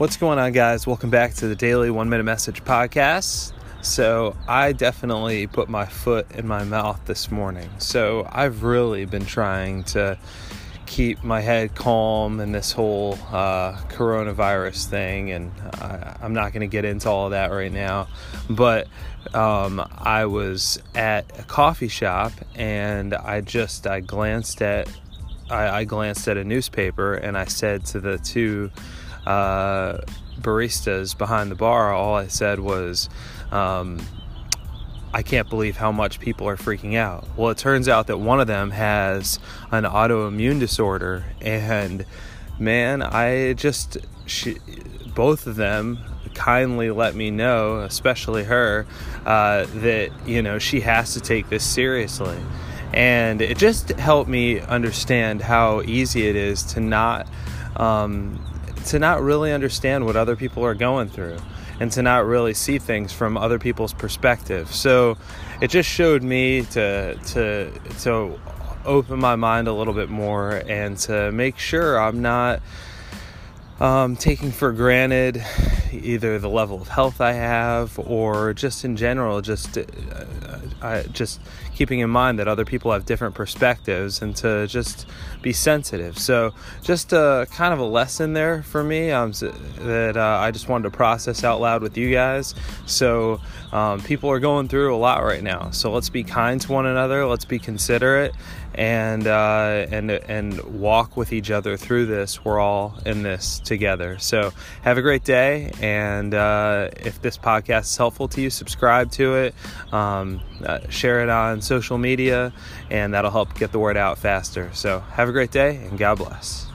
What's going on, guys? Welcome back to the Daily 1 Minute Message podcast. So I definitely put my foot in my mouth this morning. So I've really been trying to keep my head calm in this whole coronavirus thing, and I'm not going to get into all of that right now, but I was at a coffee shop and I glanced at a newspaper, and I said to the two baristas behind the bar, all I said was, I can't believe how much people are freaking out. Well, it turns out that one of them has an autoimmune disorder, and man, both of them kindly let me know, especially her, that, you know, she has to take this seriously. And it just helped me understand how easy it is to not really understand what other people are going through, and to not really see things from other people's perspective. So it just showed me to open my mind a little bit more, and to make sure I'm not taking for granted either the level of health I have, or just in general, just keeping in mind that other people have different perspectives, and to just be sensitive. So just kind of a lesson there for me that I just wanted to process out loud with you guys. So people are going through a lot right now. So let's be kind to one another. Let's be considerate, and walk with each other through this. We're all in this together. So have a great day. And if this podcast is helpful to you, subscribe to it. Share it on social media, and that'll help get the word out faster. So have a great day, and God bless.